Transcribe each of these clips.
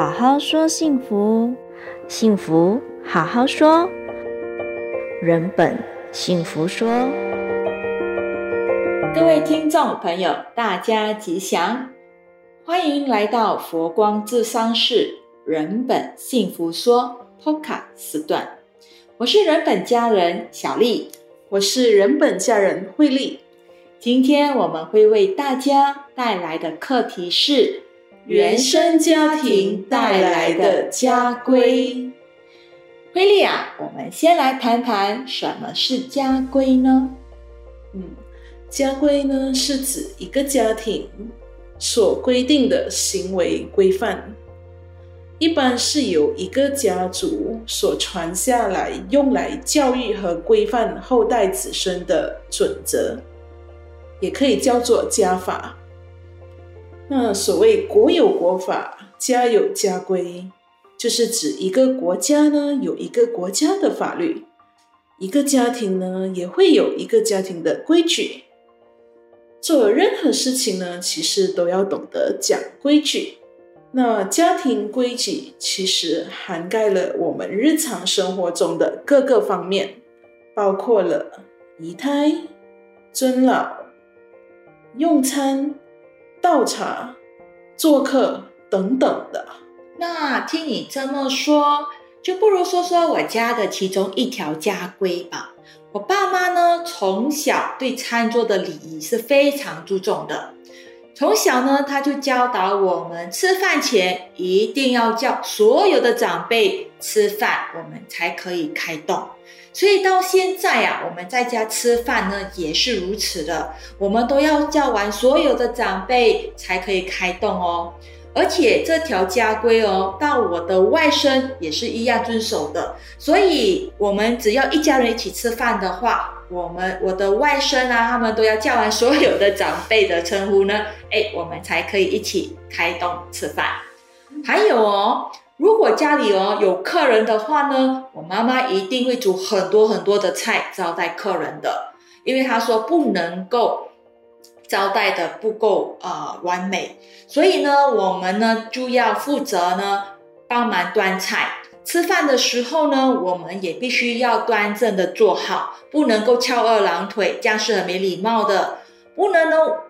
好好说幸福，幸福好好说。人本幸福说。各位听众朋友，大家吉祥，欢迎来到佛光智商室人本幸福说 Podcast 时段。我是人本家人小丽，我是人本家人慧丽。今天我们会为大家带来的课题是原生家庭带来的家规。慧丽啊，我们先来谈谈什么是家规呢？家规呢，是指一个家庭所规定的行为规范，一般是由一个家族所传下来，用来教育和规范后代子孙的准则，也可以叫做家法。那所谓国有国法，家有家规，就是指一个国家呢有一个国家的法律，一个家庭呢也会有一个家庭的规矩。做任何事情呢，其实都要懂得讲规矩。那家庭规矩其实涵盖了我们日常生活中的各个方面，包括了仪态、尊老、用餐、倒茶、做客等等的。那听你这么说，就不如说说我家的其中一条家规吧。我爸妈呢，从小对餐桌的礼仪是非常注重的。从小呢，他就教导我们吃饭前一定要叫所有的长辈吃饭，我们才可以开动。所以到现在啊，我们在家吃饭呢也是如此的，我们都要叫完所有的长辈才可以开动哦。而且这条家规哦，到我的外甥也是一样遵守的。所以我们只要一家人一起吃饭的话，我的外甥啊，他们都要叫完所有的长辈的称呼呢，我们才可以一起开动吃饭。还有哦，如果家里有客人的话呢，我妈妈一定会煮很多很多的菜招待客人的，因为她说不能够招待的不够完美，所以呢，我们呢就要负责呢帮忙端菜。吃饭的时候呢，我们也必须要端正的坐好，不能够翘二郎腿，这样是很没礼貌的。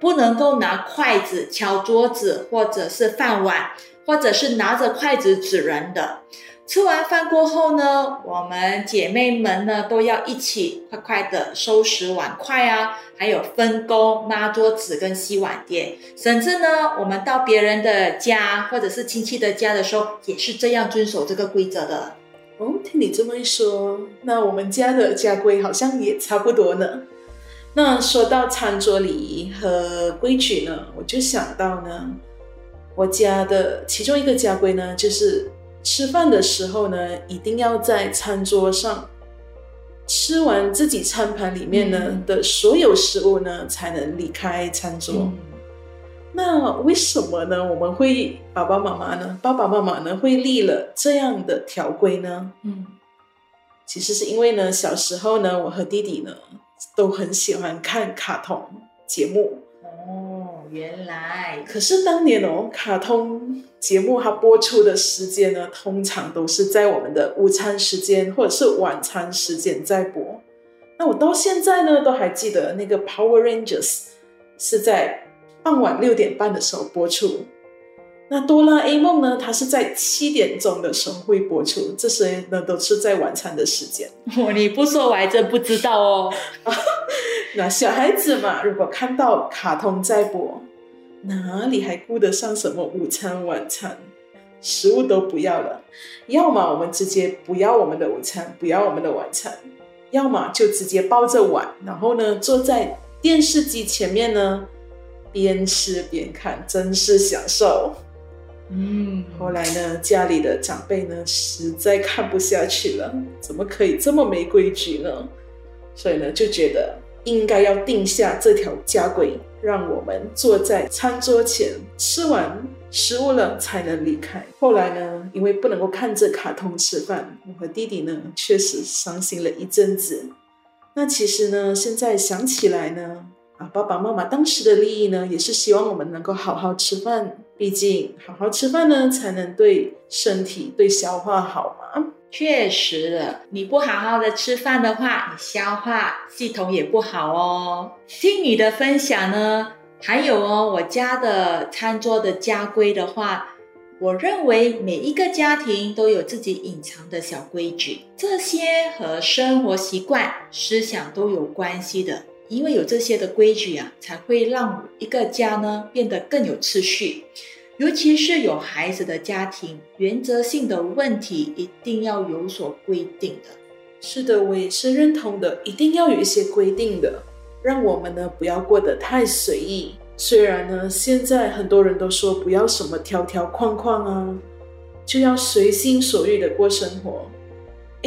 不能够拿筷子敲桌子，或者是饭碗，或者是拿着筷子指人的。吃完饭过后呢，我们姐妹们呢都要一起快快的收拾碗筷啊，还有分工抹桌子跟洗碗碟。甚至呢，我们到别人的家或者是亲戚的家的时候，也是这样遵守这个规则的。听你这么一说，那我们家的家规好像也差不多呢。那说到餐桌礼仪和规矩呢，我就想到呢，我家的其中一个家规呢，就是吃饭的时候呢，一定要在餐桌上吃完自己餐盘里面呢的所有食物呢，才能离开餐桌。那为什么呢？我们会爸爸妈妈呢会立了这样的条规呢？其实是因为呢，小时候呢，我和弟弟呢都很喜欢看卡通节目。原来，可是当年卡通节目它播出的时间呢，通常都是在我们的午餐时间或者是晚餐时间在播。那我到现在呢，都还记得那个 Power Rangers 是在傍晚6:30的时候播出。那哆啦 A 梦呢，它是在7点钟的时候会播出，这些呢都是在晚餐的时间。你不说我还真不知道哦。那小孩子嘛，如果看到卡通在播，哪里还顾得上什么午餐晚餐，食物都不要了。要么我们直接不要我们的午餐，不要我们的晚餐，要么就直接抱着碗，然后呢坐在电视机前面呢，边吃边看，真是享受。后来呢，家里的长辈呢实在看不下去了，怎么可以这么没规矩呢？所以呢，就觉得应该要定下这条家规，让我们坐在餐桌前吃完食物了才能离开。后来呢，因为不能够看着卡通吃饭，我和弟弟呢确实伤心了一阵子。那其实呢，现在想起来呢，爸爸妈妈当时的利益呢，也是希望我们能够好好吃饭，毕竟好好吃饭呢，才能对身体、对消化好嘛。确实了，你不好好的吃饭的话，你消化系统也不好哦。听你的分享呢，还有哦，我家的餐桌的家规的话，我认为每一个家庭都有自己隐藏的小规矩，这些和生活习惯、思想都有关系的。因为有这些的规矩啊，才会让一个家呢变得更有秩序。尤其是有孩子的家庭，原则性的问题一定要有所规定的。是的，我也是认同的，一定要有一些规定的，让我们呢不要过得太随意。虽然呢，现在很多人都说不要什么条条框框啊，就要随心所欲的过生活。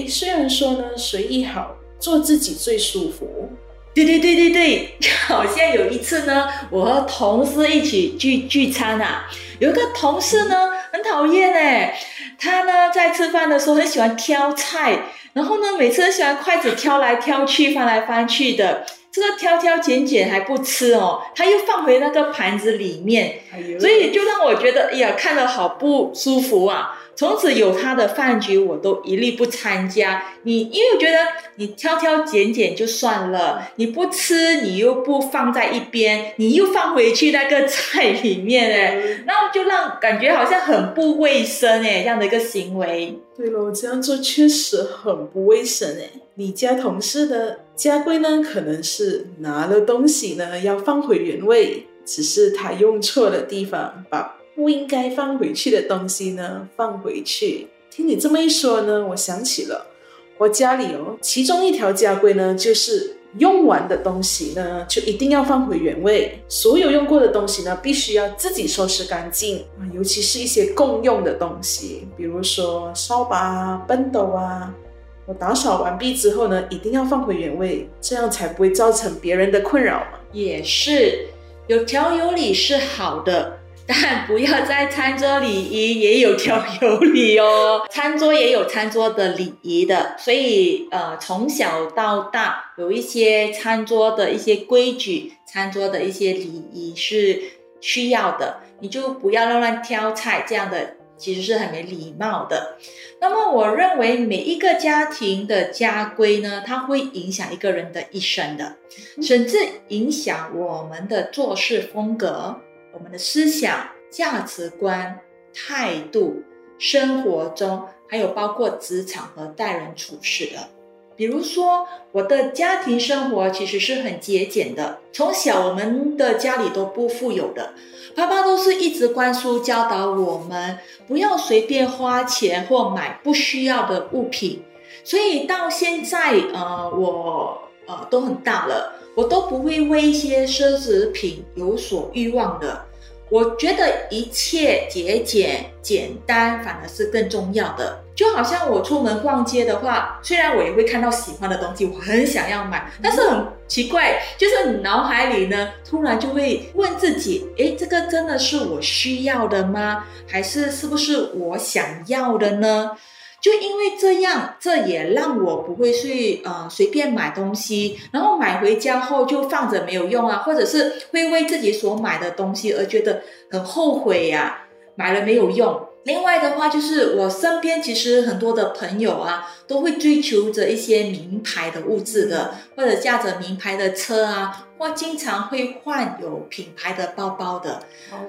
虽然说呢，随意好，做自己最舒服。对，好像有一次呢，我和同事一起聚餐啊，有一个同事呢很讨厌他呢在吃饭的时候很喜欢挑菜，然后呢每次喜欢筷子挑来挑去翻来翻去的，这个挑挑拣拣还不吃哦，他又放回那个盘子里面，所以就让我觉得看得好不舒服啊。从此有他的饭局我都一律不参加，因为我觉得你挑挑拣拣就算了，你不吃你又不放在一边，你又放回去那个菜里面然后就让感觉好像很不卫生这样的一个行为。对了，这样做确实很不卫生你家同事的家规呢，可能是拿了东西呢要放回原位，只是他用错了地方，把不应该放回去的东西呢放回去。听你这么一说呢，我想起了我家里其中一条家规呢，就是用完的东西呢就一定要放回原位，所有用过的东西呢必须要自己收拾干净，尤其是一些共用的东西，比如说扫把啊、畚斗啊，我打扫完毕之后呢一定要放回原位，这样才不会造成别人的困扰嘛。也是，有条有理是好的，但不要在餐桌礼仪也有条有理哦，餐桌也有餐桌的礼仪的，所以从小到大有一些餐桌的一些规矩，餐桌的一些礼仪是需要的，你就不要乱挑菜，这样的其实是很没礼貌的。那么我认为每一个家庭的家规呢，它会影响一个人的一生的，甚至影响我们的做事风格、我们的思想、价值观、态度，生活中还有包括职场和待人处事的。比如说我的家庭生活其实是很节俭的，从小我们的家里都不富有的，爸爸都是一直灌输教导我们不要随便花钱或买不需要的物品，所以到现在我都很大了，我都不会为一些奢侈品有所欲望的。我觉得一切节俭简单反而是更重要的。就好像我出门逛街的话，虽然我也会看到喜欢的东西，我很想要买，但是很奇怪，就是脑海里呢突然就会问自己，这个真的是我需要的吗？还是不是我想要的呢？就因为这样，这也让我不会去随便买东西，然后买回家后就放着没有用啊，或者是会为自己所买的东西而觉得很后悔啊，买了没有用。另外的话就是我身边其实很多的朋友啊，都会追求着一些名牌的物质的，或者驾着名牌的车啊，或经常会换有品牌的包包的。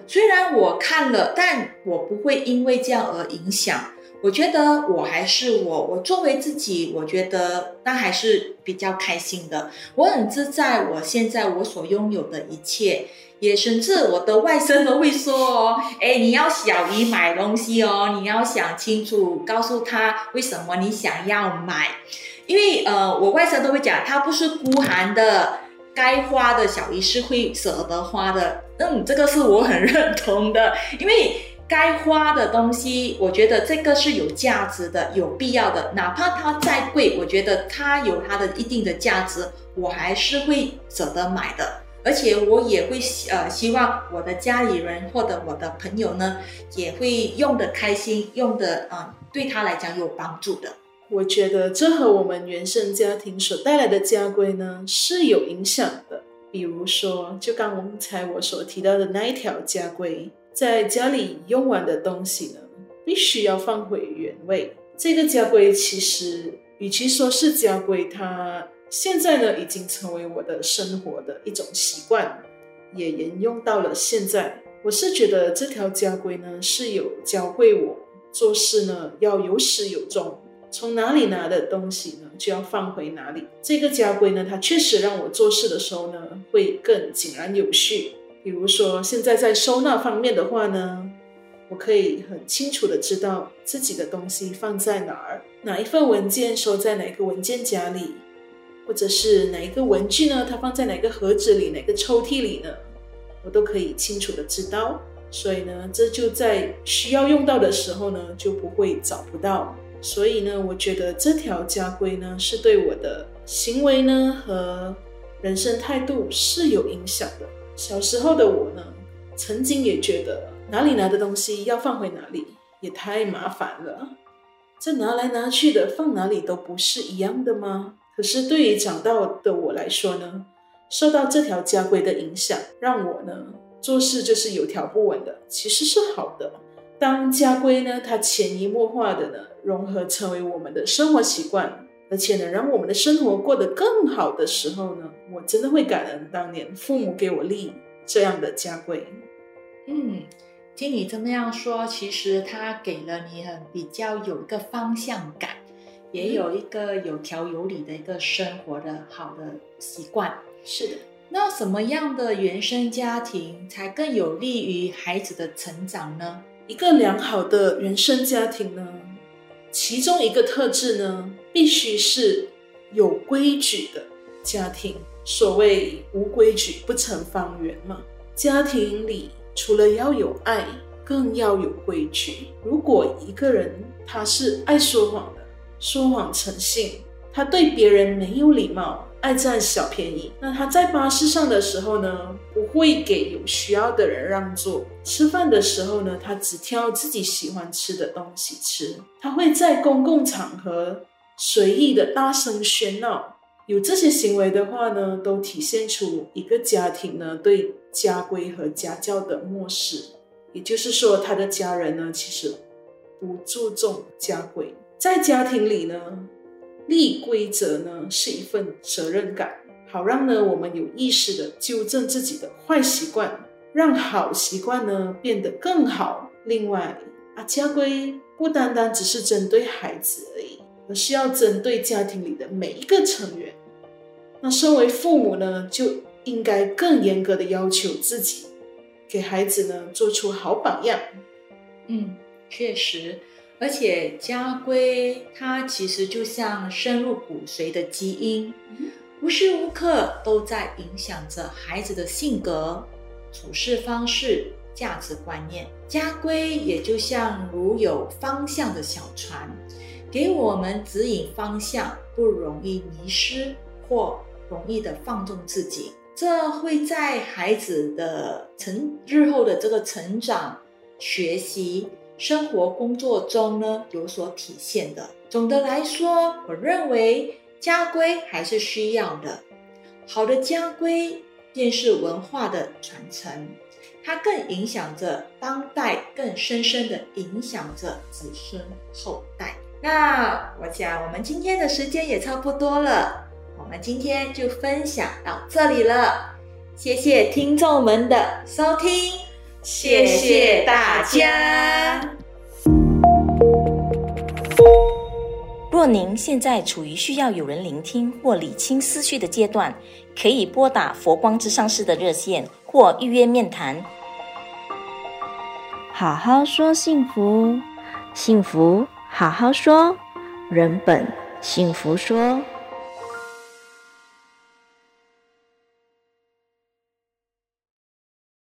虽然我看了，但我不会因为这样而影响。我觉得我还是我作为自己，我觉得那还是比较开心的，我很自在我现在我所拥有的一切，也甚至我的外甥都会说你要小姨买东西你要想清楚，告诉他为什么你想要买，因为我外甥都会讲他不是孤寒的，该花的小姨是会舍得花的。这个是我很认同的，因为该花的东西我觉得这个是有价值的，有必要的，哪怕它再贵，我觉得它有它的一定的价值，我还是会舍得买的。而且我也会希望我的家里人或者我的朋友呢也会用得开心，用得对他来讲有帮助的。我觉得这和我们原生家庭所带来的家规呢是有影响的，比如说，就刚才我所提到的那一条家规，在家里用完的东西呢，必须要放回原位。这个家规其实，与其说是家规，它现在呢已经成为我的生活的一种习惯，也沿用到了现在。我是觉得这条家规呢是有教会我做事呢要有始有终，从哪里拿的东西呢就要放回哪里。这个家规呢它确实让我做事的时候呢会更井然有序。比如说现在在收纳方面的话呢，我可以很清楚的知道自己的东西放在哪儿，哪一份文件收在哪个文件夹里，或者是哪一个文具呢它放在哪个盒子里，哪个抽屉里呢，我都可以清楚的知道。所以呢这就在需要用到的时候呢就不会找不到。所以呢我觉得这条家规呢是对我的行为呢和人生态度是有影响的。小时候的我呢曾经也觉得哪里拿的东西要放回哪里也太麻烦了，这拿来拿去的放哪里都不是一样的吗？可是对于长大的我来说呢，受到这条家规的影响，让我呢做事就是有条不紊的，其实是好的。当家规呢它潜移默化的呢融合成为我们的生活习惯，而且呢让我们的生活过得更好的时候呢，我真的会感恩当年父母给我立这样的家规。听你这么样说，其实它给了你很比较有一个方向感，也有一个有条有理的一个生活的好的习惯。是的。那什么样的原生家庭才更有利于孩子的成长呢？一个良好的原生家庭呢，其中一个特质呢必须是有规矩的家庭。所谓无规矩不成方圆嘛，家庭里除了要有爱更要有规矩。如果一个人他是爱说谎的，说谎成性，他对别人没有礼貌，爱占小便宜，那他在巴士上的时候呢不会给有需要的人让座，吃饭的时候呢他只挑自己喜欢吃的东西吃，他会在公共场合随意的大声喧闹，有这些行为的话呢都体现出一个家庭呢对家规和家教的漠视。也就是说他的家人呢其实不注重家规。在家庭里呢立规则呢是一份责任感，好让呢我们有意识的纠正自己的坏习惯，让好习惯呢变得更好。另外家规不单单只是针对孩子而已，而是要针对家庭里的每一个成员。那身为父母呢就应该更严格的要求自己，给孩子呢做出好榜样。确实。而且家规它其实就像深入骨髓的基因，无时无刻都在影响着孩子的性格、处事方式、价值观念。家规也就像如有方向的小船，给我们指引方向，不容易迷失或容易的放纵自己。这会在孩子的日后的这个成长、学习、生活工作中呢有所体现的。总的来说，我认为家规还是需要的。好的家规便是文化的传承，它更影响着当代，更深深的影响着子孙后代。那我想我们今天的时间也差不多了，我们今天就分享到这里了。谢谢听众们的收听，谢谢大家。若您现在处于需要有人聆听或理清思绪的阶段，可以拨打佛光之上师的热线或预约面谈。好好说幸福，幸福好好说，人本幸福说。